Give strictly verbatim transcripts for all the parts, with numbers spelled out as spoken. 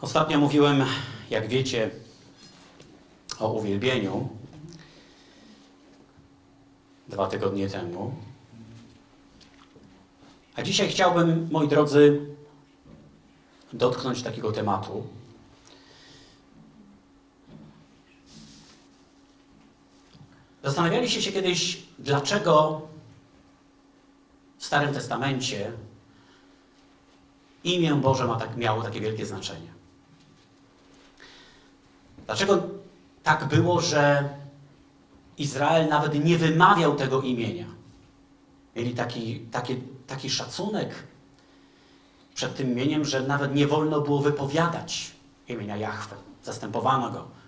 Ostatnio mówiłem, jak wiecie, o uwielbieniu dwa tygodnie temu. A dzisiaj chciałbym, moi drodzy, dotknąć takiego tematu, Zastanawialiście się kiedyś, dlaczego w Starym Testamencie imię Boże ma tak, miało takie wielkie znaczenie? Dlaczego tak było, że Izrael nawet nie wymawiał tego imienia? Mieli taki, taki, taki szacunek przed tym imieniem, że nawet nie wolno było wypowiadać imienia Jahwe. Zastępowano go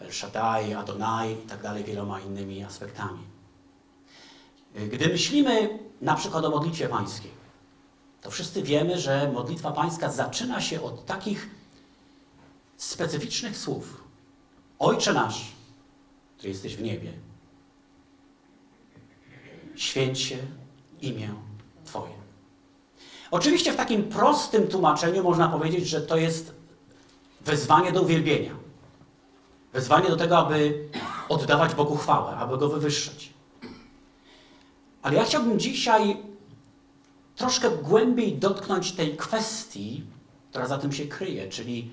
El Shaddai, Adonai i tak dalej, wieloma innymi aspektami. Gdy myślimy na przykład o modlitwie pańskiej, to wszyscy wiemy, że modlitwa pańska zaczyna się od takich specyficznych słów. Ojcze nasz, który jesteś w niebie, święć się imię Twoje. Oczywiście w takim prostym tłumaczeniu można powiedzieć, że to jest wezwanie do uwielbienia. Wezwanie do tego, aby oddawać Bogu chwałę, aby Go wywyższać. Ale ja chciałbym dzisiaj troszkę głębiej dotknąć tej kwestii, która za tym się kryje, czyli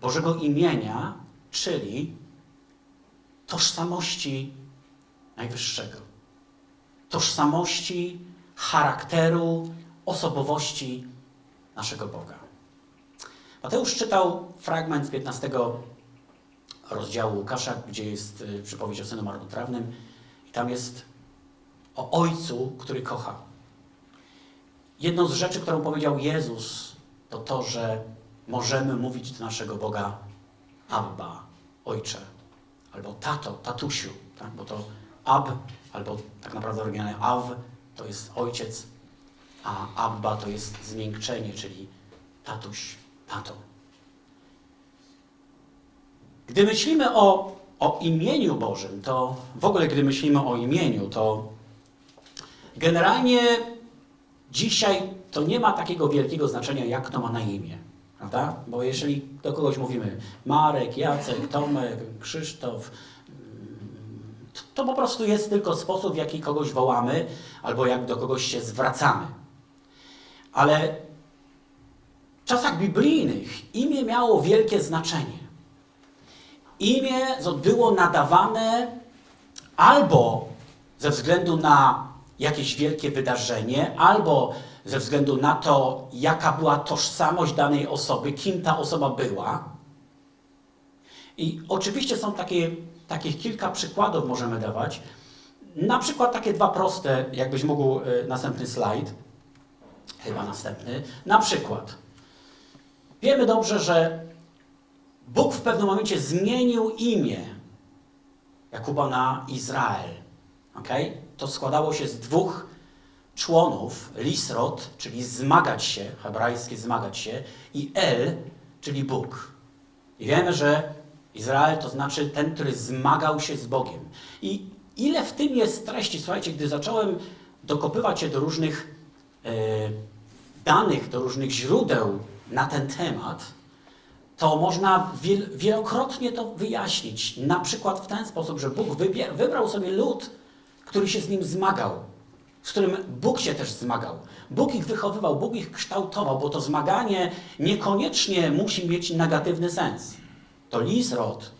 Bożego imienia, czyli tożsamości Najwyższego. Tożsamości, charakteru, osobowości naszego Boga. Mateusz czytał fragment z piętnastego rozdziału Łukasza, gdzie jest przypowieść o synu marnotrawnym i tam jest o ojcu, który kocha. Jedną z rzeczy, którą powiedział Jezus, to to, że możemy mówić do naszego Boga Abba, ojcze, albo tato, tatusiu, tak? Bo to Ab, albo tak naprawdę oryginalnie Av, to jest ojciec, a Abba to jest zmiękczenie, czyli tatuś, tato. Gdy myślimy o, o imieniu Bożym, to w ogóle gdy myślimy o imieniu, to generalnie dzisiaj to nie ma takiego wielkiego znaczenia, jak to ma na imię, prawda? Bo jeżeli do kogoś mówimy Marek, Jacek, Tomek, Krzysztof, to, to po prostu jest tylko sposób, w jaki kogoś wołamy albo jak do kogoś się zwracamy. Ale w czasach biblijnych imię miało wielkie znaczenie. Imię było nadawane albo ze względu na jakieś wielkie wydarzenie, albo ze względu na to, jaka była tożsamość danej osoby, kim ta osoba była. I oczywiście są takie, takich kilka przykładów możemy dawać. Na przykład takie dwa proste, jakbyś mógł następny slajd, chyba następny. Na przykład wiemy dobrze, że Bóg w pewnym momencie zmienił imię Jakuba na Izrael. Okay? To składało się z dwóch członów, lisrot, czyli zmagać się, hebrajskie zmagać się, i El, czyli Bóg. I wiemy, że Izrael to znaczy ten, który zmagał się z Bogiem. I ile w tym jest treści? Słuchajcie, gdy zacząłem dokopywać się do różnych e, danych, do różnych źródeł na ten temat, to można wielokrotnie to wyjaśnić. Na przykład w ten sposób, że Bóg wybrał sobie lud, który się z nim zmagał, z którym Bóg się też zmagał. Bóg ich wychowywał, Bóg ich kształtował, bo to zmaganie niekoniecznie musi mieć negatywny sens. To lisrot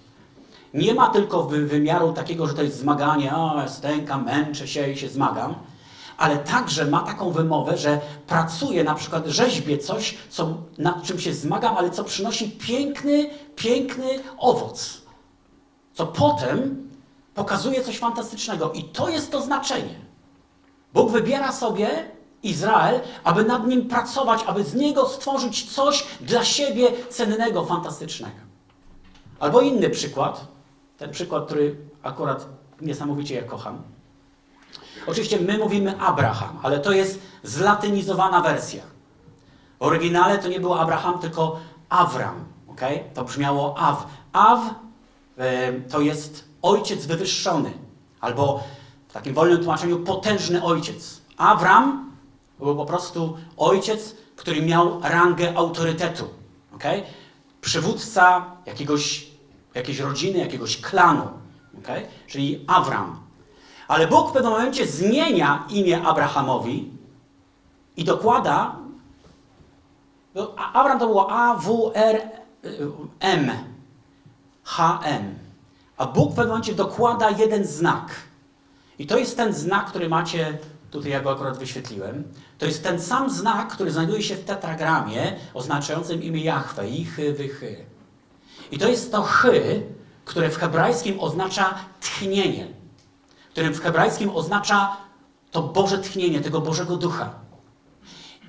nie ma tylko wymiaru takiego, że to jest zmaganie, a stękam, męczę się i się zmagam, ale także ma taką wymowę, że pracuje, na przykład rzeźbię coś, co, nad czym się zmagam, ale co przynosi piękny, piękny owoc. Co potem pokazuje coś fantastycznego. I to jest to znaczenie. Bóg wybiera sobie Izrael, aby nad nim pracować, aby z niego stworzyć coś dla siebie cennego, fantastycznego. Albo inny przykład, ten przykład, który akurat niesamowicie ja kocham. Oczywiście my mówimy Abraham, ale to jest zlatynizowana wersja. W oryginale to nie było Abraham, tylko Avram. Okay? To brzmiało Av. Av to jest ojciec wywyższony, albo w takim wolnym tłumaczeniu potężny ojciec. Avram był po prostu ojciec, który miał rangę autorytetu. Okay? przywódca jakiegoś, jakiejś rodziny, jakiegoś klanu, okay? Czyli Avram. Ale Bóg w pewnym momencie zmienia imię Abrahamowi i dokłada... Avram to było A W R M H M. A Bóg w pewnym momencie dokłada jeden znak. I to jest ten znak, który macie... Tutaj ja go akurat wyświetliłem. To jest ten sam znak, który znajduje się w tetragramie oznaczającym imię Jahwe, Ichy, Wychy. I to jest to chy, które w hebrajskim oznacza tchnienie. Które w hebrajskim oznacza to Boże tchnienie, tego Bożego Ducha.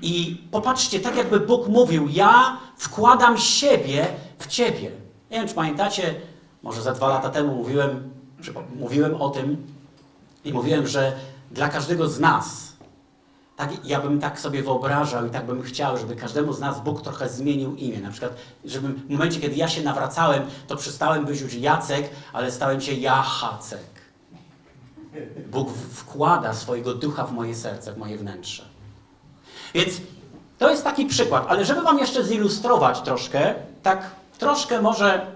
I popatrzcie, tak jakby Bóg mówił, ja wkładam siebie w ciebie. Nie wiem, czy pamiętacie, może za dwa lata temu mówiłem, mówiłem o tym i mówiłem, że dla każdego z nas, tak, ja bym tak sobie wyobrażał i tak bym chciał, żeby każdemu z nas Bóg trochę zmienił imię. Na przykład, żeby w momencie, kiedy ja się nawracałem, to przestałem być już Jacek, ale stałem się Jachacek. Bóg wkłada swojego ducha w moje serce, w moje wnętrze. Więc to jest taki przykład, ale żeby wam jeszcze zilustrować troszkę, tak troszkę może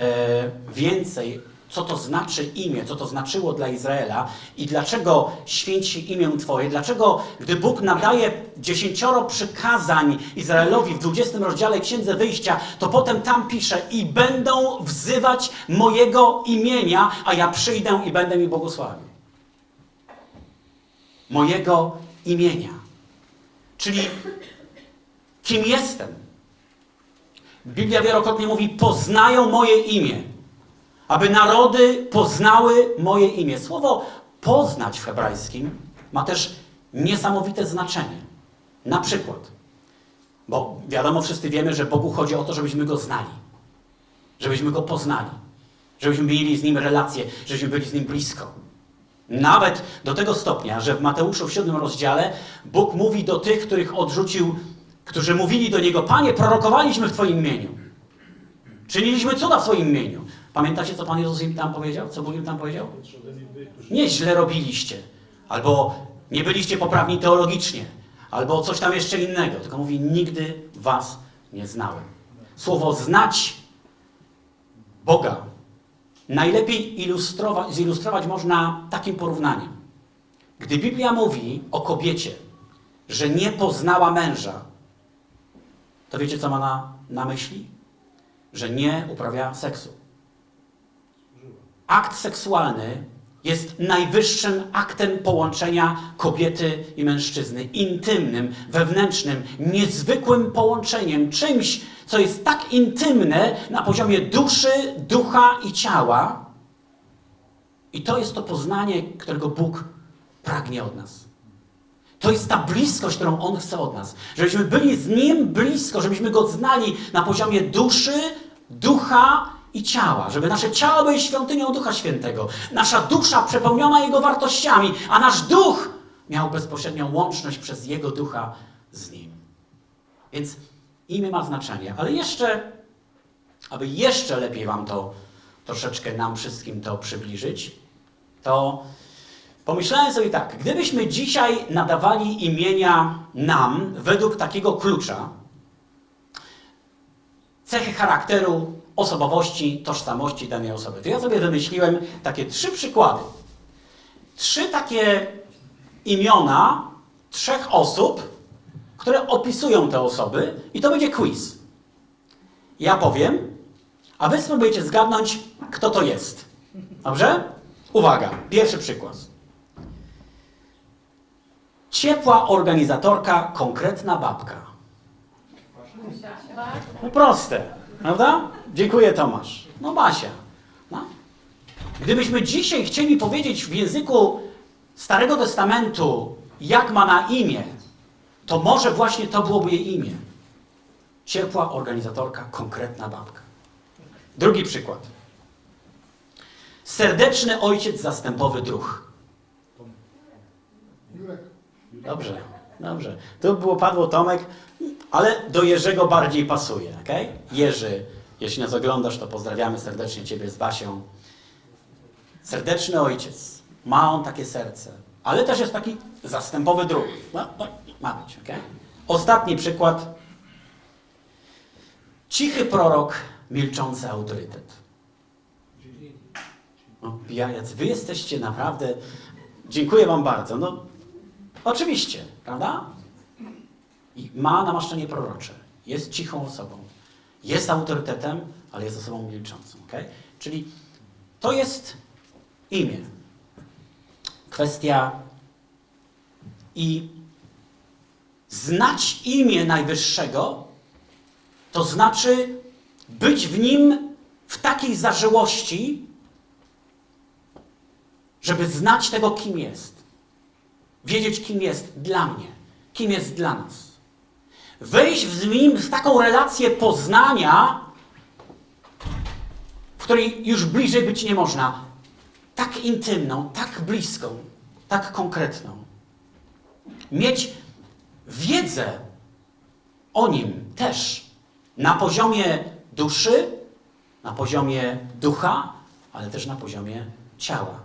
e, więcej, co to znaczy imię, co to znaczyło dla Izraela i dlaczego święć się imię Twoje, dlaczego gdy Bóg nadaje dziesięcioro przykazań Izraelowi w dwudziestym rozdziale Księdze Wyjścia, to potem tam pisze i będą wzywać mojego imienia, a ja przyjdę i będę mi błogosławił. Mojego imienia. Czyli kim jestem? Biblia wielokrotnie mówi, poznają moje imię. Aby narody poznały moje imię. Słowo poznać w hebrajskim ma też niesamowite znaczenie. Na przykład, bo wiadomo, wszyscy wiemy, że Bogu chodzi o to, żebyśmy Go znali. Żebyśmy Go poznali. Żebyśmy mieli z Nim relacje, żebyśmy byli z Nim blisko. Nawet do tego stopnia, że w Mateuszu w siódmym rozdziale Bóg mówi do tych, których odrzucił, którzy mówili do Niego, Panie, prorokowaliśmy w Twoim imieniu. Czyniliśmy cuda w Twoim imieniu. Pamiętacie, co Pan Jezus im tam powiedział? Co Bóg im tam powiedział? Nieźle robiliście. Albo nie byliście poprawni teologicznie. Albo coś tam jeszcze innego. Tylko mówi, nigdy was nie znałem. Słowo znać Boga najlepiej ilustrować, zilustrować można takim porównaniem. Gdy Biblia mówi o kobiecie, że nie poznała męża, to wiecie, co ma na, na myśli? Że nie uprawia seksu. Akt seksualny jest najwyższym aktem połączenia kobiety i mężczyzny. Intymnym, wewnętrznym, niezwykłym połączeniem. Czymś, co jest tak intymne na poziomie duszy, ducha i ciała. I to jest to poznanie, którego Bóg pragnie od nas. To jest ta bliskość, którą On chce od nas. Żebyśmy byli z Nim blisko, żebyśmy Go znali na poziomie duszy, ducha i ciała, żeby nasze ciało były świątynią Ducha Świętego, nasza dusza przepełniona Jego wartościami, a nasz duch miał bezpośrednią łączność przez Jego ducha z Nim. Więc imię ma znaczenie, ale jeszcze, aby jeszcze lepiej wam to, troszeczkę nam wszystkim to przybliżyć, to pomyślałem sobie tak, gdybyśmy dzisiaj nadawali imienia nam według takiego klucza, cechy charakteru, osobowości, tożsamości danej osoby. To ja sobie wymyśliłem takie trzy przykłady. Trzy takie imiona trzech osób, które opisują te osoby i to będzie quiz. Ja powiem, a wy spróbujecie zgadnąć, kto to jest. Dobrze? Uwaga, pierwszy przykład. Ciepła organizatorka, konkretna babka. No proste. Prawda? Dziękuję, Tomasz. No Basia. No. Gdybyśmy dzisiaj chcieli powiedzieć w języku Starego Testamentu, jak ma na imię, to może właśnie to byłoby jej imię. Ciepła organizatorka, konkretna babka. Drugi przykład. Serdeczny ojciec, zastępowy druh. Dobrze, dobrze. Tu było, padło Tomek. Ale do Jerzego bardziej pasuje, okej? Jerzy, jeśli nas oglądasz, to pozdrawiamy serdecznie Ciebie z Basią. Serdeczny ojciec. Ma on takie serce. Ale też jest taki zastępowy druh. No, no, ma być, okej? Ostatni przykład. Cichy prorok, milczący autorytet. No, pijajac, wy jesteście naprawdę... Dziękuję wam bardzo. No, oczywiście, prawda? I ma namaszczenie prorocze. Jest cichą osobą. Jest autorytetem, ale jest osobą milczącą. Okay? Czyli to jest imię. Kwestia i znać imię Najwyższego to znaczy być w nim w takiej zażyłości, żeby znać tego, kim jest. Wiedzieć, kim jest dla mnie, kim jest dla nas. Wejść z nim w taką relację poznania, w której już bliżej być nie można. Tak intymną, tak bliską, tak konkretną. Mieć wiedzę o nim też na poziomie duszy, na poziomie ducha, ale też na poziomie ciała.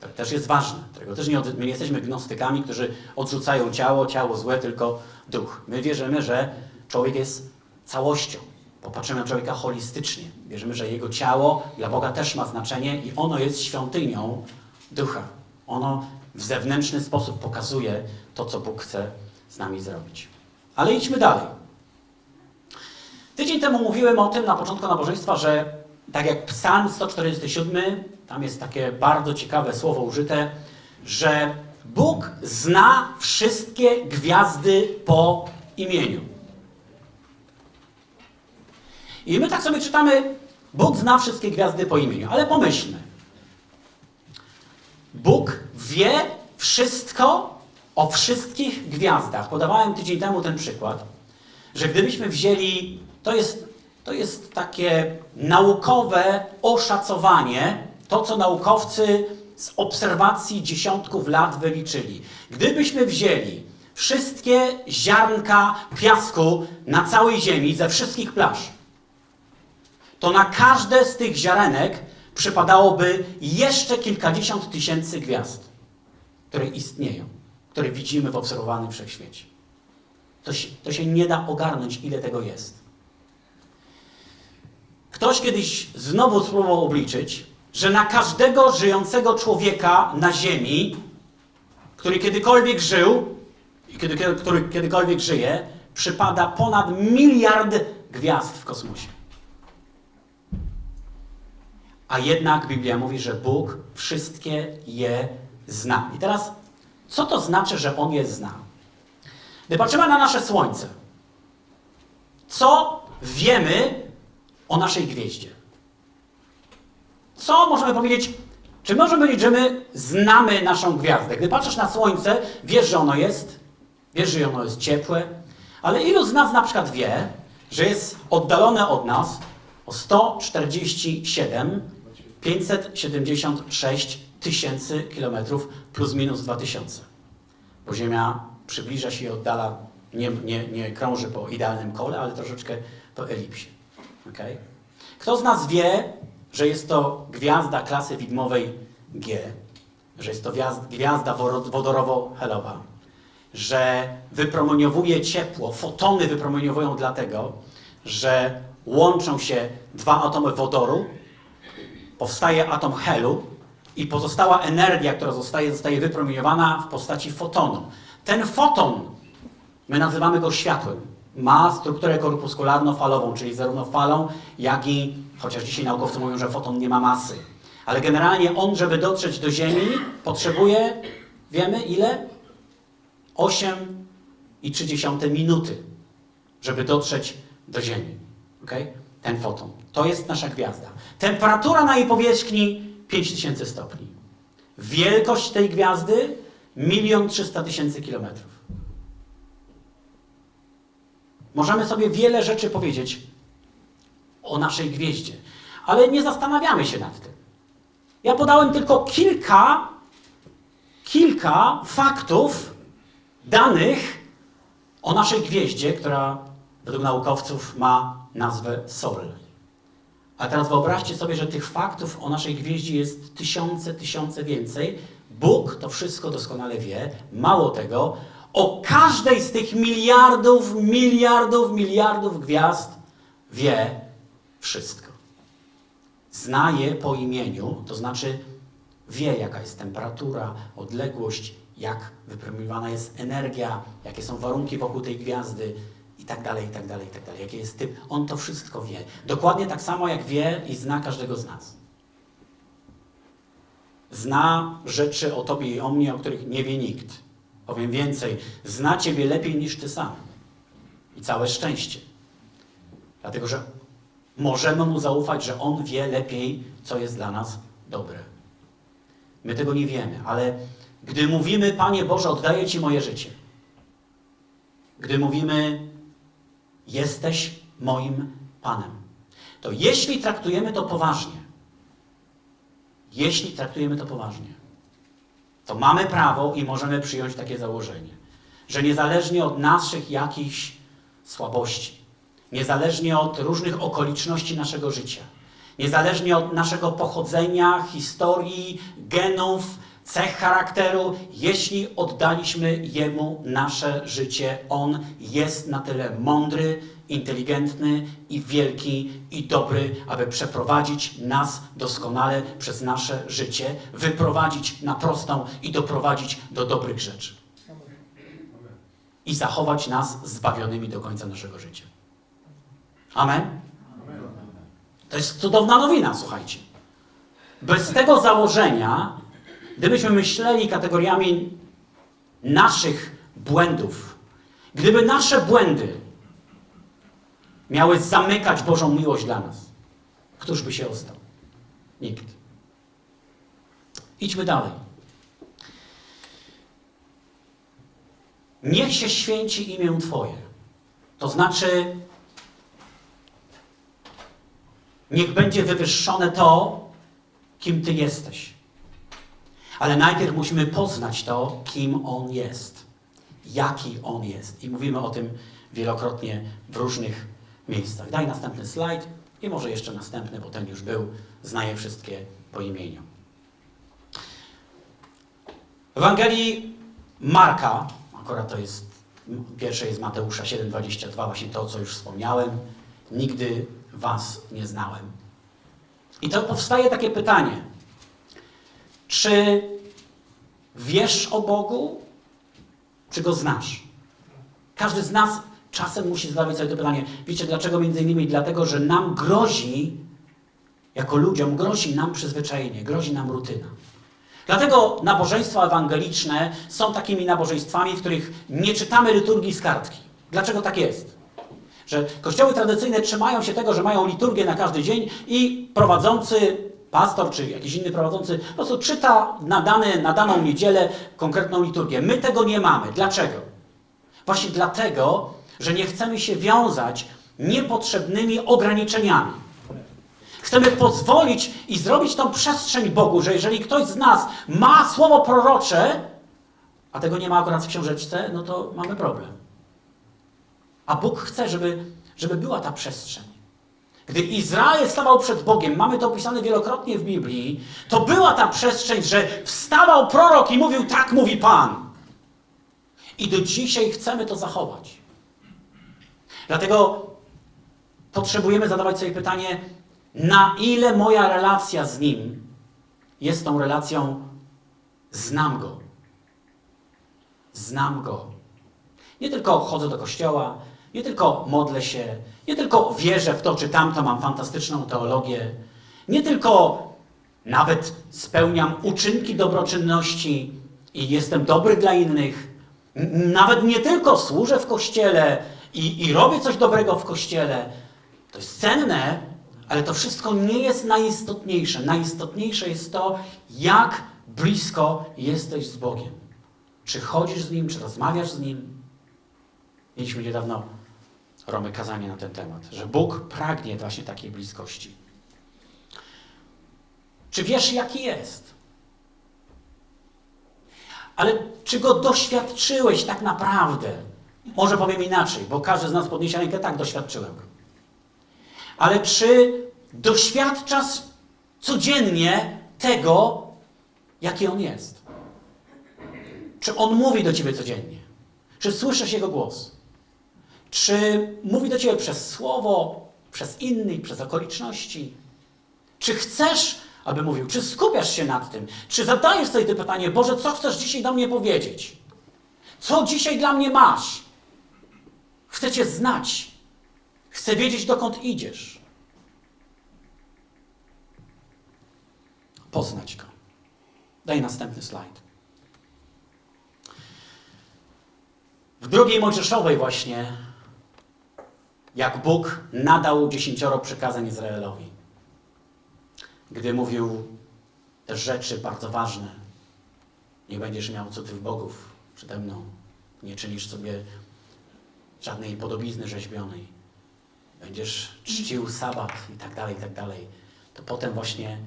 To też jest ważne. Tego też nie, my nie jesteśmy gnostykami, którzy odrzucają ciało, ciało złe, tylko duch. My wierzymy, że człowiek jest całością. Popatrzymy na człowieka holistycznie. Wierzymy, że jego ciało dla Boga też ma znaczenie i ono jest świątynią ducha. Ono w zewnętrzny sposób pokazuje to, co Bóg chce z nami zrobić. Ale idźmy dalej. Tydzień temu mówiłem o tym na początku nabożeństwa, że tak jak Psalm sto czterdziesty siódmy, tam jest takie bardzo ciekawe słowo użyte, że Bóg zna wszystkie gwiazdy po imieniu. I my tak sobie czytamy, Bóg zna wszystkie gwiazdy po imieniu. Ale pomyślmy. Bóg wie wszystko o wszystkich gwiazdach. Podawałem tydzień temu ten przykład, że gdybyśmy wzięli... To jest, to jest takie naukowe oszacowanie, to co naukowcy z obserwacji dziesiątków lat wyliczyli. Gdybyśmy wzięli wszystkie ziarnka piasku na całej ziemi, ze wszystkich plaż, to na każde z tych ziarenek przypadałoby jeszcze kilkadziesiąt tysięcy gwiazd, które istnieją, które widzimy w obserwowanym wszechświecie. To się, to się nie da ogarnąć, ile tego jest. Ktoś kiedyś znowu spróbował obliczyć, że na każdego żyjącego człowieka na ziemi, który kiedykolwiek żył i kiedy, który kiedykolwiek żyje, przypada ponad miliard gwiazd w kosmosie. A jednak Biblia mówi, że Bóg wszystkie je zna. I teraz, co to znaczy, że On je zna? Gdy patrzymy na nasze Słońce, co wiemy o naszej gwieździe? Co możemy powiedzieć? Czy możemy powiedzieć, że my znamy naszą gwiazdę? Gdy patrzysz na Słońce, wiesz, że ono jest, wiesz, że ono jest ciepłe, ale ilu z nas na przykład wie, że jest oddalone od nas o sto czterdzieści siedem tysięcy pięćset siedemdziesiąt sześć kilometrów plus minus dwa tysiące. Bo Ziemia przybliża się i oddala, nie, nie, nie krąży po idealnym kole, ale troszeczkę po elipsie. Okay? Kto z nas wie, że jest to gwiazda klasy widmowej G, że jest to gwiazda wodorowo-helowa, że wypromieniowuje ciepło, fotony wypromieniowują dlatego, że łączą się dwa atomy wodoru, powstaje atom helu i pozostała energia, która zostaje, zostaje wypromieniowana w postaci fotonu. Ten foton, my nazywamy go światłem, ma strukturę korpuskularno-falową, czyli zarówno falą, jak i, chociaż dzisiaj naukowcy mówią, że foton nie ma masy, ale generalnie on, żeby dotrzeć do Ziemi, potrzebuje, wiemy ile? osiem i trzy dziesiąte minuty, żeby dotrzeć do Ziemi. Okay? Ten foton. To jest nasza gwiazda. Temperatura na jej powierzchni pięć tysięcy stopni. Wielkość tej gwiazdy milion trzysta tysięcy kilometrów. Możemy sobie wiele rzeczy powiedzieć o naszej gwieździe, ale nie zastanawiamy się nad tym. Ja podałem tylko kilka, kilka faktów, danych o naszej gwieździe, która według naukowców ma nazwę Sol. A teraz wyobraźcie sobie, że tych faktów o naszej gwieździe jest tysiące, tysiące więcej. Bóg to wszystko doskonale wie. Mało tego, o każdej z tych miliardów, miliardów, miliardów gwiazd wie wszystko. Zna je po imieniu, to znaczy wie, jaka jest temperatura, odległość, jak wypromieniowana jest energia, jakie są warunki wokół tej gwiazdy i tak dalej, i tak dalej, i tak dalej. Jaki jest typ. On to wszystko wie. Dokładnie tak samo, jak wie i zna każdego z nas. Zna rzeczy o tobie i o mnie, o których nie wie nikt. Powiem więcej, zna ciebie lepiej niż ty sam. I całe szczęście. Dlatego, że możemy mu zaufać, że on wie lepiej, co jest dla nas dobre. My tego nie wiemy, ale gdy mówimy, Panie Boże, oddaję Ci moje życie. Gdy mówimy, jesteś moim Panem. To jeśli traktujemy to poważnie, jeśli traktujemy to poważnie, to mamy prawo i możemy przyjąć takie założenie, że niezależnie od naszych jakichś słabości, niezależnie od różnych okoliczności naszego życia, niezależnie od naszego pochodzenia, historii, genów, cech charakteru, jeśli oddaliśmy Jemu nasze życie, On jest na tyle mądry, inteligentny i wielki i dobry, aby przeprowadzić nas doskonale przez nasze życie, wyprowadzić na prostą i doprowadzić do dobrych rzeczy. I zachować nas zbawionymi do końca naszego życia. Amen? To jest cudowna nowina, słuchajcie. Bez tego założenia, gdybyśmy myśleli kategoriami naszych błędów, gdyby nasze błędy miały zamykać Bożą miłość dla nas, któż by się ostał? Nikt. Idźmy dalej. Niech się święci imię Twoje. To znaczy, niech będzie wywyższone to, kim Ty jesteś. Ale najpierw musimy poznać to, kim On jest. Jaki On jest. I mówimy o tym wielokrotnie w różnych miejscach. Daj następny slajd i może jeszcze następny, bo ten już był. Znaję wszystkie po imieniu. W Ewangelii Marka, akurat to jest, pierwsze jest Mateusza siedem dwadzieścia dwa, właśnie to, co już wspomniałem. Nigdy was nie znałem. I to powstaje takie pytanie. Czy wiesz o Bogu, czy Go znasz? Każdy z nas czasem musi zadawać sobie to pytanie. Wiecie dlaczego? Między innymi dlatego, że nam grozi, jako ludziom, grozi nam przyzwyczajenie, grozi nam rutyna. Dlatego nabożeństwa ewangeliczne są takimi nabożeństwami, w których nie czytamy liturgii z kartki. Dlaczego tak jest? Że kościoły tradycyjne trzymają się tego, że mają liturgię na każdy dzień i prowadzący pastor czy jakiś inny prowadzący po prostu czyta na, dane, na daną niedzielę konkretną liturgię. My tego nie mamy. Dlaczego? Właśnie dlatego, że nie chcemy się wiązać niepotrzebnymi ograniczeniami. Chcemy pozwolić i zrobić tą przestrzeń Bogu, że jeżeli ktoś z nas ma słowo prorocze, a tego nie ma akurat w książeczce, no to mamy problem. A Bóg chce, żeby, żeby była ta przestrzeń. Gdy Izrael stawał przed Bogiem, mamy to opisane wielokrotnie w Biblii, to była ta przestrzeń, że wstawał prorok i mówił, tak mówi Pan. I do dzisiaj chcemy to zachować. Dlatego potrzebujemy zadawać sobie pytanie, na ile moja relacja z Nim jest tą relacją znam Go. Znam Go. Nie tylko chodzę do kościoła, nie tylko modlę się, nie tylko wierzę w to czy tamto, mam fantastyczną teologię, nie tylko nawet spełniam uczynki dobroczynności i jestem dobry dla innych, nawet nie tylko służę w kościele i, i robię coś dobrego w kościele. To jest cenne, ale to wszystko nie jest najistotniejsze. Najistotniejsze jest to, jak blisko jesteś z Bogiem. Czy chodzisz z Nim, czy rozmawiasz z Nim. Mieliśmy niedawno, Romy, kazanie na ten temat, że Bóg pragnie właśnie takiej bliskości. Czy wiesz, jaki jest? Ale czy Go doświadczyłeś tak naprawdę? Może powiem inaczej, bo każdy z nas podniesie rękę, tak, doświadczyłem Go. Ale czy doświadczasz codziennie tego, jaki On jest? Czy On mówi do ciebie codziennie? Czy słyszysz Jego głos? Czy mówi do ciebie przez słowo, przez innych, przez okoliczności. Czy chcesz, aby mówił, czy skupiasz się nad tym, czy zadajesz sobie to pytanie, Boże, co chcesz dzisiaj do mnie powiedzieć? Co dzisiaj dla mnie masz? Chcę Cię znać. Chcę wiedzieć, dokąd idziesz. Poznać Go. Daj następny slajd. W drugiej Mojżeszowej właśnie, jak Bóg nadał dziesięcioro przykazań Izraelowi, gdy mówił te rzeczy bardzo ważne. Nie będziesz miał cudzych bogów przede mną. Nie czynisz sobie żadnej podobizny rzeźbionej. Będziesz czcił sabat i tak dalej, i tak dalej. To potem właśnie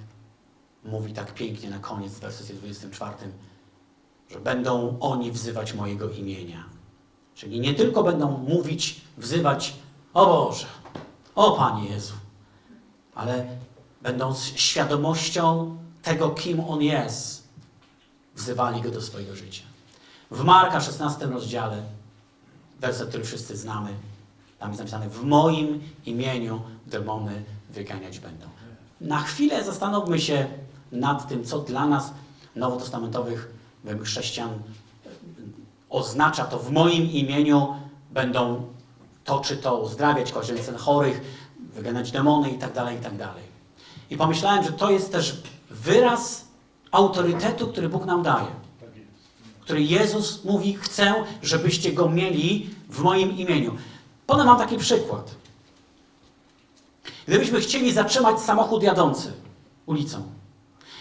mówi tak pięknie na koniec w wersecie dwudziestym czwartym, że będą oni wzywać mojego imienia. Czyli nie tylko będą mówić, wzywać o Boże, o Panie Jezu, ale będą z świadomością tego, kim On jest, wzywali Go do swojego życia. W Marka szesnastym rozdziale, werset, który wszyscy znamy, tam jest napisane, w moim imieniu demony wyganiać będą. Na chwilę zastanówmy się nad tym, co dla nas, nowotestamentowych chrześcijan, oznacza to w moim imieniu będą to czy to uzdrawiać kościelnicę chorych, wyganiać demony i tak dalej, i tak dalej. I pomyślałem, że to jest też wyraz autorytetu, który Bóg nam daje. Który Jezus mówi, chcę, żebyście Go mieli w moim imieniu. Podam wam taki przykład. Gdybyśmy chcieli zatrzymać samochód jadący ulicą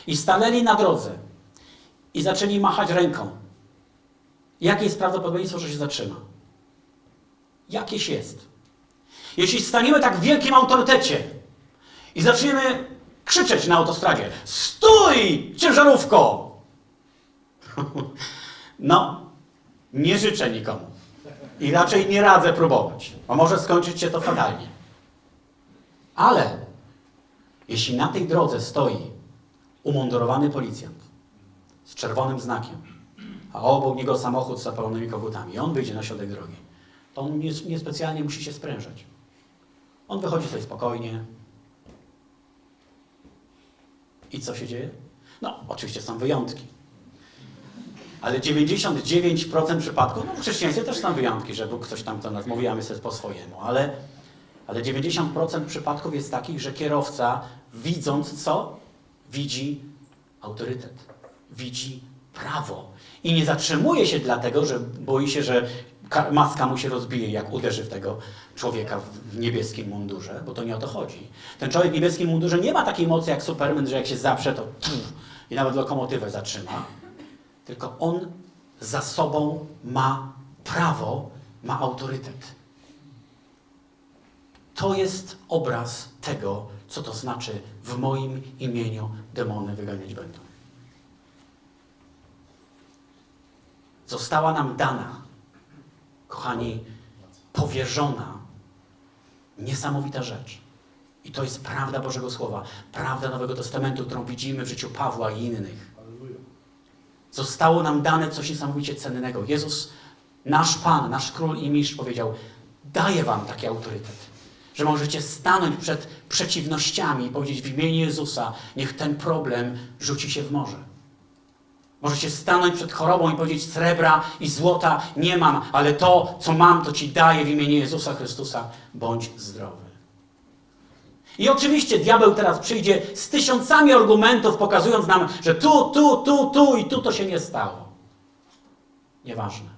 i stanęli na drodze i zaczęli machać ręką, jakie jest prawdopodobieństwo, że się zatrzyma? Jakieś jest. Jeśli staniemy tak w wielkim autorytecie i zaczniemy krzyczeć na autostradzie, stój, ciężarówko! No, nie życzę nikomu. I raczej nie radzę próbować, bo może skończyć się to fatalnie. Ale jeśli na tej drodze stoi umundurowany policjant z czerwonym znakiem, a obok niego samochód z zapalonymi kogutami, i on wyjdzie na środek drogi, to on niespecjalnie musi się sprężać. On wychodzi sobie spokojnie. I co się dzieje? No, oczywiście są wyjątki. Ale dziewięćdziesiąt dziewięć procent przypadków, no w chrześcijaństwie też są wyjątki, że Bóg coś tam do nas mówi, a my sobie po swojemu, ale, ale dziewięćdziesiąt procent przypadków jest takich, że kierowca, widząc co? Widzi autorytet, widzi prawo. I nie zatrzymuje się dlatego, że boi się, że maska mu się rozbije, jak uderzy w tego człowieka w niebieskim mundurze, bo to nie o to chodzi. Ten człowiek w niebieskim mundurze nie ma takiej mocy jak Superman, że jak się zaprze, to pff, i nawet lokomotywę zatrzyma. Tylko on za sobą ma prawo, ma autorytet. To jest obraz tego, co to znaczy w moim imieniu demony wyganiać będą. Została nam dana, kochani, powierzona niesamowita rzecz. I to jest prawda Bożego Słowa, prawda Nowego Testamentu, którą widzimy w życiu Pawła i innych. Zostało nam dane coś niesamowicie cennego. Jezus, nasz Pan, nasz Król i Mistrz powiedział, daję wam taki autorytet, że możecie stanąć przed przeciwnościami i powiedzieć w imieniu Jezusa, niech ten problem rzuci się w morze. Możecie stanąć przed chorobą i powiedzieć, srebra i złota nie mam, ale to, co mam, to ci daję w imieniu Jezusa Chrystusa. Bądź zdrowy. I oczywiście diabeł teraz przyjdzie z tysiącami argumentów, pokazując nam, że tu, tu, tu, tu i tu to się nie stało. Nieważne.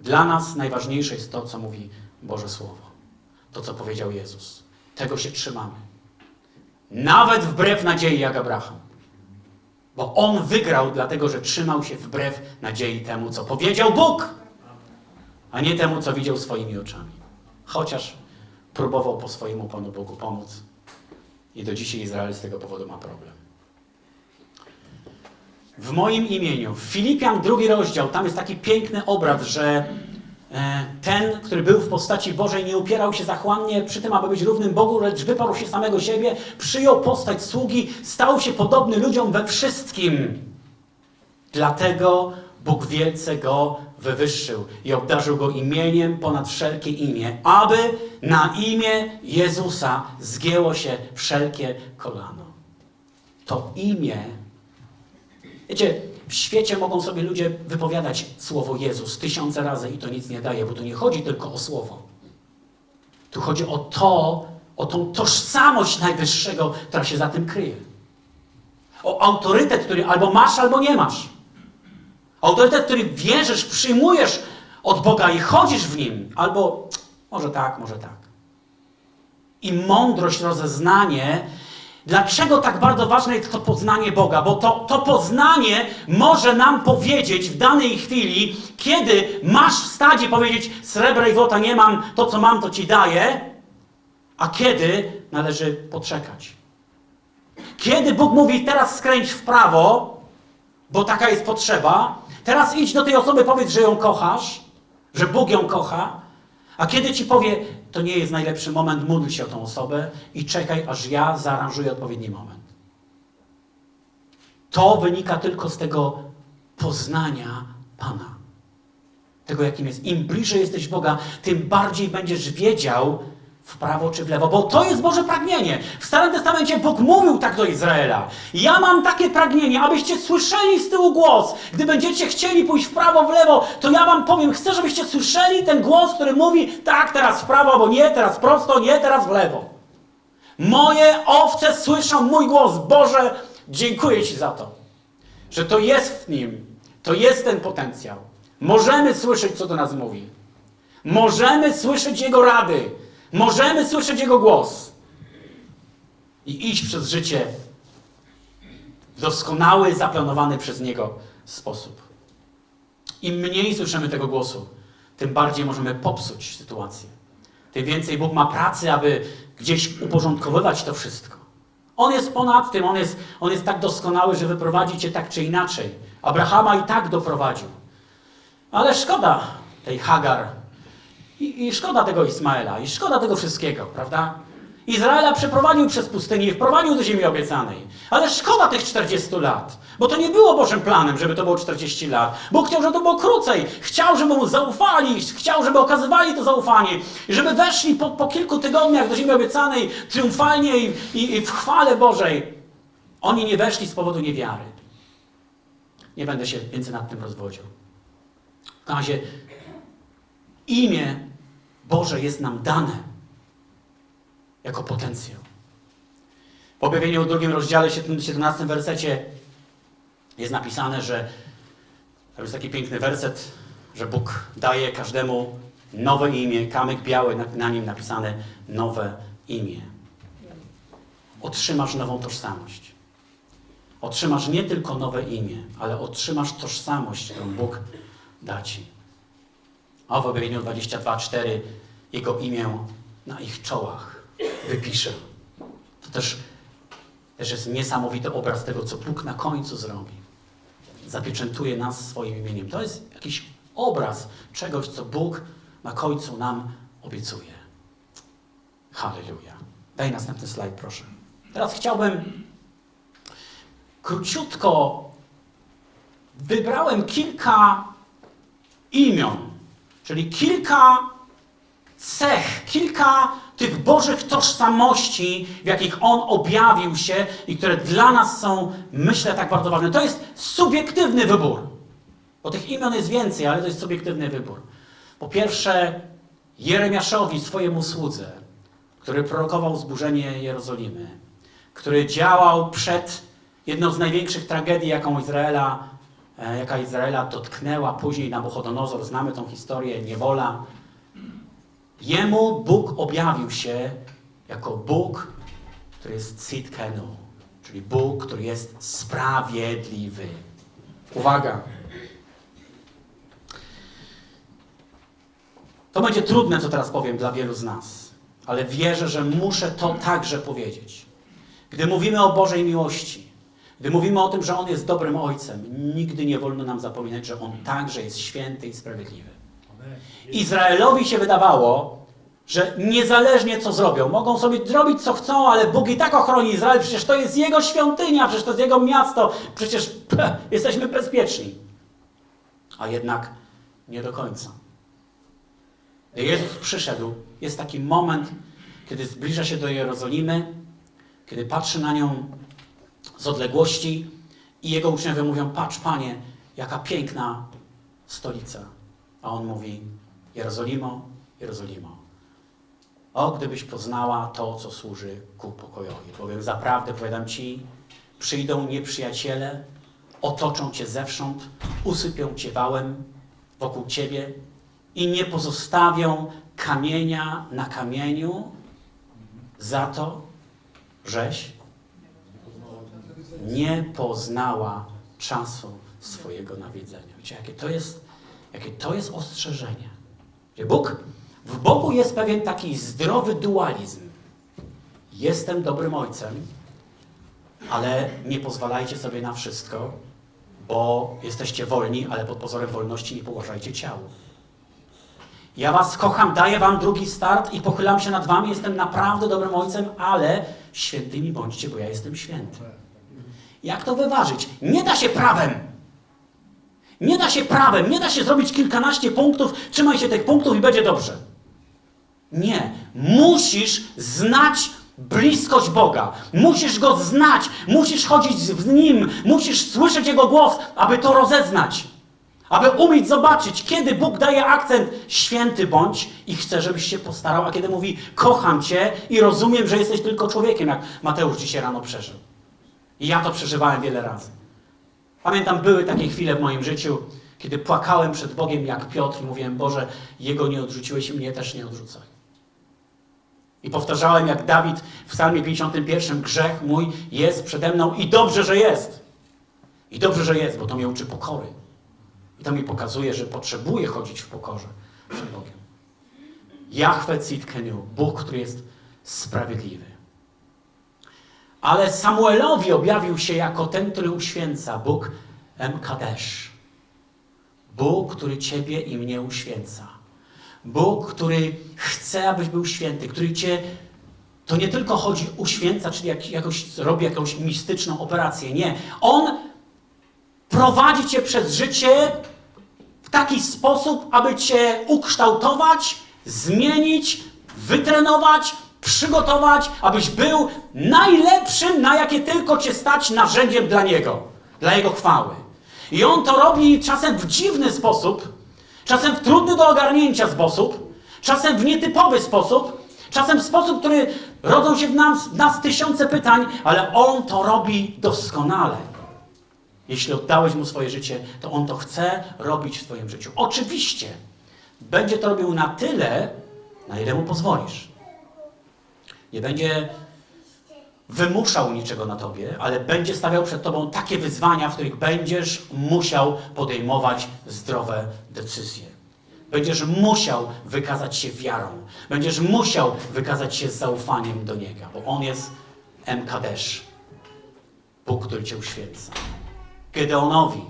Dla nas najważniejsze jest to, co mówi Boże Słowo. To, co powiedział Jezus. Tego się trzymamy. Nawet wbrew nadziei jak Abraham. Bo on wygrał dlatego, że trzymał się wbrew nadziei temu, co powiedział Bóg, a nie temu, co widział swoimi oczami. Chociaż próbował po swojemu Panu Bogu pomóc i do dzisiaj Izrael z tego powodu ma problem. W moim imieniu, w Filipian drugi rozdział, tam jest taki piękny obraz, że ten, który był w postaci Bożej, nie upierał się zachłannie przy tym, aby być równym Bogu, lecz wyparł się samego siebie, przyjął postać sługi, stał się podobny ludziom we wszystkim. Dlatego Bóg wielce go wywyższył i obdarzył go imieniem ponad wszelkie imię, aby na imię Jezusa zgięło się wszelkie kolano. To imię. Wiecie, w świecie mogą sobie ludzie wypowiadać słowo Jezus tysiące razy i to nic nie daje, bo tu nie chodzi tylko o słowo. Tu chodzi o to, o tą tożsamość Najwyższego, która się za tym kryje. O autorytet, który albo masz, albo nie masz. Autorytet, który wierzysz, przyjmujesz od Boga i chodzisz w nim. Albo może tak, może tak. I mądrość, rozeznanie. Dlaczego tak bardzo ważne jest to poznanie Boga? Bo to, to poznanie może nam powiedzieć w danej chwili, kiedy masz w stadzie powiedzieć: srebra i złota nie mam, to co mam to Ci daję, a kiedy należy poczekać. Kiedy Bóg mówi: teraz skręć w prawo, bo taka jest potrzeba, teraz idź do tej osoby, powiedz, że ją kochasz, że Bóg ją kocha, a kiedy Ci powie: to nie jest najlepszy moment, módl się o tą osobę i czekaj, aż ja zaaranżuję odpowiedni moment. To wynika tylko z tego poznania Pana. Tego, jakim jest. Im bliżej jesteś Boga, tym bardziej będziesz wiedział w prawo czy w lewo, bo to jest Boże pragnienie. W Starym Testamencie Bóg mówił tak do Izraela. Ja mam takie pragnienie, abyście słyszeli z tyłu głos. Gdy będziecie chcieli pójść w prawo, w lewo, to ja wam powiem, chcę, żebyście słyszeli ten głos, który mówi: tak, teraz w prawo, albo nie, teraz prosto, nie, teraz w lewo. Moje owce słyszą mój głos. Boże, dziękuję Ci za to, że to jest w nim, to jest ten potencjał. Możemy słyszeć, co do nas mówi. Możemy słyszeć Jego rady. Możemy słyszeć Jego głos i iść przez życie w doskonały, zaplanowany przez Niego sposób. Im mniej słyszymy tego głosu, tym bardziej możemy popsuć sytuację. Tym więcej Bóg ma pracy, aby gdzieś uporządkowywać to wszystko. On jest ponad tym, On jest, on jest tak doskonały, że wyprowadzi Cię tak czy inaczej. Abrahama i tak doprowadził. Ale szkoda tej Hagar. I, I szkoda tego Ismaela, i szkoda tego wszystkiego, prawda? Izraela przeprowadził przez pustynię i wprowadził do ziemi obiecanej. Ale szkoda tych czterdziestu lat, bo to nie było Bożym planem, żeby to było czterdzieści lat. Bóg chciał, żeby to było krócej. Chciał, żeby mu zaufali, chciał, żeby okazywali to zaufanie. I żeby weszli po, po kilku tygodniach do ziemi obiecanej triumfalnie i, i, i w chwale Bożej. Oni nie weszli z powodu niewiary. Nie będę się więcej nad tym rozwodził. W razie imię Boże jest nam dane jako potencjał. W objawieniu w drugim rozdziale, siedemnastym wersecie jest napisane, że to jest taki piękny werset, że Bóg daje każdemu nowe imię, kamyk biały, na nim napisane nowe imię. Otrzymasz nową tożsamość. Otrzymasz nie tylko nowe imię, ale otrzymasz tożsamość, którą Bóg da Ci. A w objawieniu dwudziestym drugim, czwartym Jego imię na ich czołach wypisze. To też, też jest niesamowity obraz tego, co Bóg na końcu zrobi. Zapieczętuje nas swoim imieniem. To jest jakiś obraz czegoś, co Bóg na końcu nam obiecuje. Halleluja. Daj następny slajd, proszę. Teraz chciałbym króciutko, wybrałem kilka imion, czyli kilka cech, kilka tych Bożych tożsamości, w jakich On objawił się i które dla nas są, myślę, tak bardzo ważne. To jest subiektywny wybór, bo tych imion jest więcej, ale to jest subiektywny wybór. Po pierwsze, Jeremiaszowi, swojemu słudze, który prorokował zburzenie Jerozolimy, który działał przed jedną z największych tragedii, jaką Izraela jaka Izraela dotknęła później Nabuchodonozor. Znamy tą historię, niewola. Jemu Bóg objawił się jako Bóg, który jest Tsidkenu, czyli Bóg, który jest sprawiedliwy. Uwaga! To będzie trudne, co teraz powiem dla wielu z nas, ale wierzę, że muszę to także powiedzieć. Gdy mówimy o Bożej miłości, gdy mówimy o tym, że On jest dobrym Ojcem, nigdy nie wolno nam zapominać, że On także jest święty i sprawiedliwy. Izraelowi się wydawało, że niezależnie co zrobią, mogą sobie zrobić co chcą, ale Bóg i tak ochroni Izrael, przecież to jest Jego świątynia, przecież to jest Jego miasto, przecież pff, jesteśmy bezpieczni. A jednak Nie do końca. Gdy Jezus przyszedł, jest taki moment, kiedy zbliża się do Jerozolimy, kiedy patrzy na nią z odległości i jego uczniowie mówią: patrz, Panie, jaka piękna stolica. A on mówi: Jerozolimo, Jerozolimo, o, gdybyś poznała to, co służy ku pokojowi. Bowiem zaprawdę powiadam Ci, przyjdą nieprzyjaciele, otoczą Cię zewsząd, usypią Cię wałem wokół Ciebie i nie pozostawią kamienia na kamieniu za to, żeś nie poznała czasu swojego nawiedzenia. Wiecie, jakie to jest, jakie to jest ostrzeżenie. Bóg, w Bogu jest pewien taki zdrowy dualizm. Jestem dobrym ojcem, ale nie pozwalajcie sobie na wszystko, bo jesteście wolni, ale pod pozorem wolności nie pogorzajcie ciału. Ja was kocham, daję wam drugi start i pochylam się nad wami, jestem naprawdę dobrym ojcem, ale świętymi bądźcie, bo ja jestem święty. Jak to wyważyć? Nie da się prawem. Nie da się prawem, nie da się zrobić kilkanaście punktów, trzymaj się tych punktów i będzie dobrze. Nie. Musisz znać bliskość Boga. Musisz Go znać, musisz chodzić z Nim, musisz słyszeć Jego głos, aby to rozeznać. Aby umieć zobaczyć, kiedy Bóg daje akcent święty bądź i chce, żebyś się postarał, a kiedy mówi kocham Cię i rozumiem, że jesteś tylko człowiekiem, jak Mateusz dzisiaj rano przeżył. I ja to przeżywałem wiele razy. Pamiętam, były takie chwile w moim życiu, kiedy płakałem przed Bogiem jak Piotr i mówiłem: Boże, Jego nie odrzuciłeś i mnie też nie odrzucaj. I powtarzałem jak Dawid w psalmie pięćdziesiątym pierwszym: grzech mój jest przede mną i dobrze, że jest. I dobrze, że jest, bo to mnie uczy pokory. I to mi pokazuje, że potrzebuję chodzić w pokorze przed Bogiem. Jahwe Tsidkenu, Bóg, który jest sprawiedliwy. Ale Samuelowi objawił się jako ten, który uświęca. Bóg M'Kaddesh. Bóg, który Ciebie i mnie uświęca. Bóg, który chce, abyś był święty, który Cię... To nie tylko chodzi uświęca, czyli jak, jakoś, robi jakąś mistyczną operację. Nie. On prowadzi Cię przez życie w taki sposób, aby Cię ukształtować, zmienić, wytrenować, przygotować, abyś był najlepszym, na jakie tylko Cię stać, narzędziem dla Niego, dla Jego chwały. I On to robi czasem w dziwny sposób, czasem w trudny do ogarnięcia sposób, czasem w nietypowy sposób, czasem w sposób, który rodzą się w nas, w nas tysiące pytań, ale On to robi doskonale. Jeśli oddałeś Mu swoje życie, to On to chce robić w Twoim życiu. Oczywiście będzie to robił na tyle, na ile Mu pozwolisz. Nie będzie wymuszał niczego na Tobie, ale będzie stawiał przed Tobą takie wyzwania, w których będziesz musiał podejmować zdrowe decyzje. Będziesz musiał wykazać się wiarą. Będziesz musiał wykazać się zaufaniem do Niego, bo On jest M'Kaddesh, Bóg, który Cię uświęca. Gideonowi,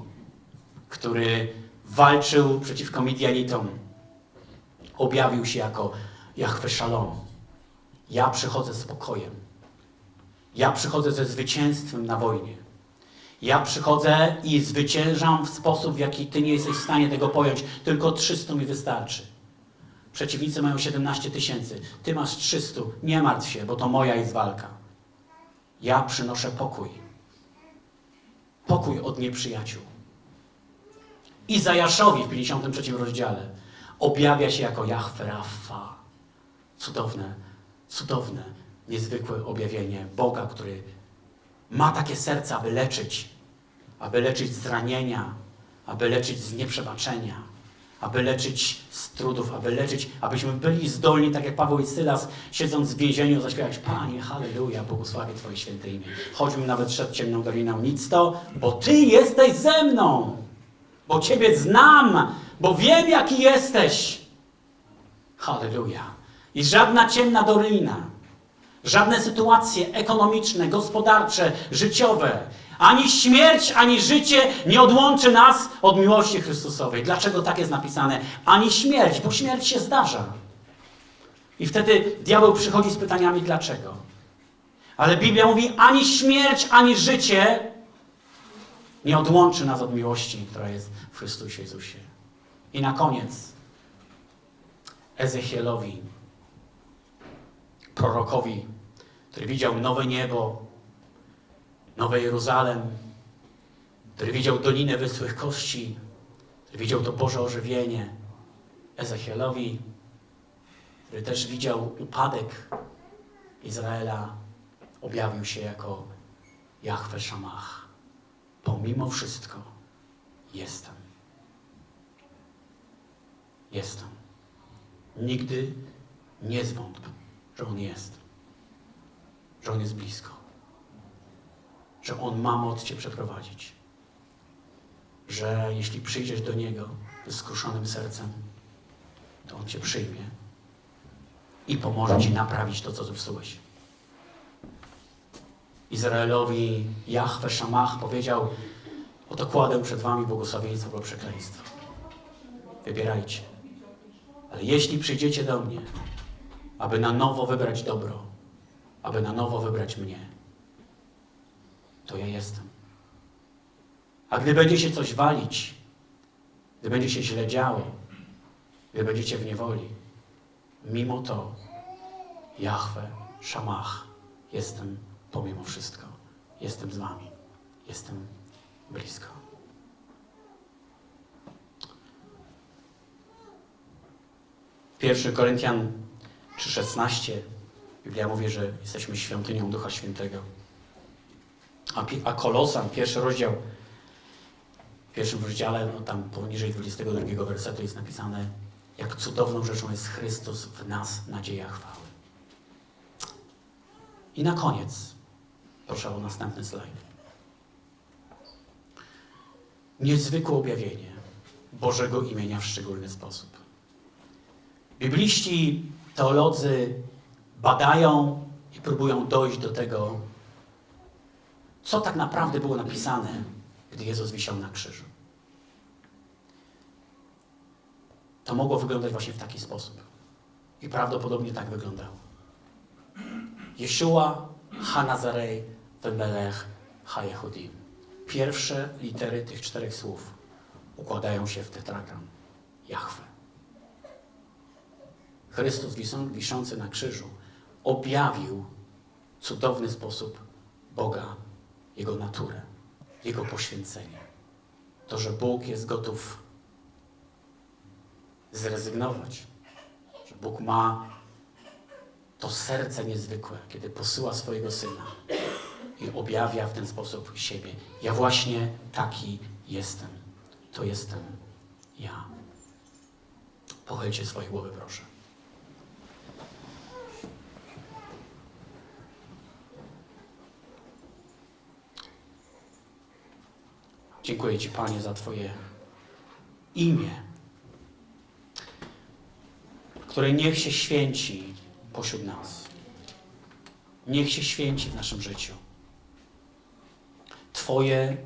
który walczył przeciwko Midianitom, objawił się jako Jahwe Shalom. Ja przychodzę z pokojem. Ja przychodzę ze zwycięstwem na wojnie. Ja przychodzę i zwyciężam w sposób, w jaki Ty nie jesteś w stanie tego pojąć. Tylko trzystu mi wystarczy. Przeciwnicy mają siedemnaście tysięcy. Ty masz trzystu. Nie martw się, bo to moja jest walka. Ja przynoszę pokój. Pokój od nieprzyjaciół. Izajaszowi w pięćdziesiątym trzecim rozdziale objawia się jako Jahwe Rafa. Cudowne. Cudowne, niezwykłe objawienie Boga, który ma takie serce, aby leczyć, aby leczyć zranienia, aby leczyć z nieprzebaczenia, aby leczyć z trudów, aby leczyć, abyśmy byli zdolni, tak jak Paweł i Sylas, siedząc w więzieniu, zaśpiewać: Panie, halleluja, błogosławię Twoje święte imię. Choćbym nawet szedł ciemną doliną, nic to, bo Ty jesteś ze mną, bo Ciebie znam, bo wiem, jaki jesteś. Halleluja. I żadna ciemna dolina, żadne sytuacje ekonomiczne, gospodarcze, życiowe, ani śmierć, ani życie nie odłączy nas od miłości Chrystusowej. Dlaczego tak jest napisane? Ani śmierć, bo śmierć się zdarza. I wtedy diabeł przychodzi z pytaniami dlaczego. Ale Biblia mówi: ani śmierć, ani życie nie odłączy nas od miłości, która jest w Chrystusie Jezusie. I na koniec Ezechielowi, prorokowi, który widział nowe niebo, nowe Jeruzalem, który widział dolinę wyschłych kości, który widział to Boże ożywienie, Ezechielowi, który też widział upadek Izraela, objawił się jako Jahwe Szamach. Pomimo wszystko jestem. Jestem. Nigdy nie zwątp, że On jest. Że On jest blisko. Że On ma moc Cię przeprowadzić. Że jeśli przyjdziesz do Niego z skruszonym sercem, to On Cię przyjmie i pomoże Ci naprawić to, co zepsułeś. Izraelowi Jahwe Szamach powiedział: oto kładę przed wami błogosławieństwo lub przekleństwo. Wybierajcie. Ale jeśli przyjdziecie do mnie, aby na nowo wybrać dobro, aby na nowo wybrać mnie, to ja jestem. A gdy będzie się coś walić, gdy będzie się źle działo, gdy będziecie w niewoli, mimo to Jahwe Szamach, jestem pomimo wszystko. Jestem z wami. Jestem blisko. Pierwszy Koryntian trzy szesnaście Biblia mówi, że jesteśmy świątynią Ducha Świętego. A, a Kolosan, pierwszy rozdział, w pierwszym rozdziale, no tam poniżej dwudziestego drugiego wersetu jest napisane: jak cudowną rzeczą jest Chrystus w nas, nadzieja chwały. I na koniec, proszę o następny slajd. Niezwykłe objawienie Bożego imienia w szczególny sposób. Bibliści, teolodzy badają i próbują dojść do tego, co tak naprawdę było napisane, gdy Jezus wisiał na krzyżu. To mogło wyglądać właśnie w taki sposób. I prawdopodobnie tak wyglądało. Yeshua HaNazarei Wemelech HaYehudim. Pierwsze litery tych czterech słów układają się w tetragram Jahwe. Chrystus wiszący na krzyżu objawił w cudowny sposób Boga, Jego naturę, Jego poświęcenie. To, że Bóg jest gotów zrezygnować, że Bóg ma to serce niezwykłe, kiedy posyła swojego Syna i objawia w ten sposób siebie. Ja właśnie taki jestem. To jestem ja. Pochylcie swoje głowy, proszę. Dziękuję Ci, Panie, za Twoje imię, które niech się święci pośród nas. Niech się święci w naszym życiu. Twoje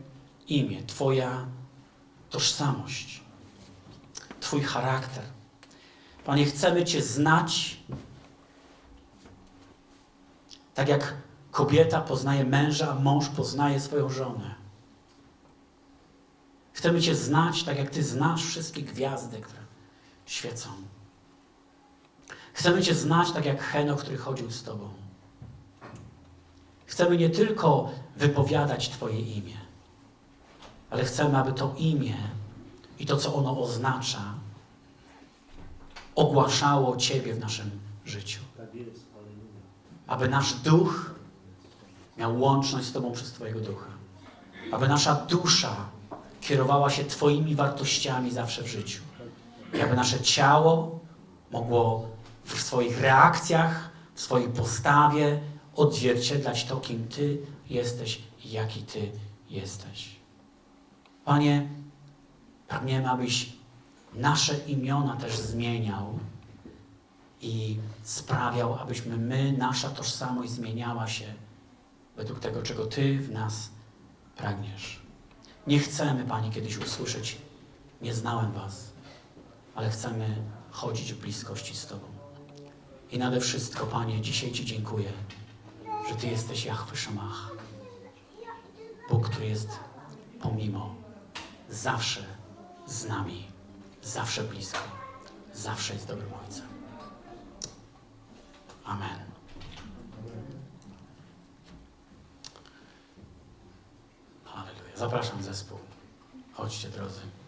imię, Twoja tożsamość, Twój charakter. Panie, chcemy Cię znać, tak jak kobieta poznaje męża, mąż poznaje swoją żonę. Chcemy Cię znać, tak jak Ty znasz wszystkie gwiazdy, które świecą. Chcemy Cię znać, tak jak Henoch, który chodził z Tobą. Chcemy nie tylko wypowiadać Twoje imię, ale chcemy, aby to imię i to, co ono oznacza, ogłaszało Ciebie w naszym życiu. Aby nasz duch miał łączność z Tobą przez Twojego ducha. Aby nasza dusza kierowała się Twoimi wartościami zawsze w życiu. I aby nasze ciało mogło w swoich reakcjach, w swojej postawie odzwierciedlać to, kim Ty jesteś i jaki Ty jesteś. Panie, pragniemy, abyś nasze imiona też zmieniał i sprawiał, abyśmy my, nasza tożsamość zmieniała się według tego, czego Ty w nas pragniesz. Nie chcemy, Panie, kiedyś usłyszeć: nie znałem Was, ale chcemy chodzić w bliskości z Tobą. I nade wszystko, Panie, dzisiaj Ci dziękuję, że Ty jesteś Jahwe Szamach. Bóg, który jest pomimo, zawsze z nami. zawsze blisko, zawsze jest dobrym Ojcem. Amen. Halleluja. Zapraszam zespół. Chodźcie, drodzy.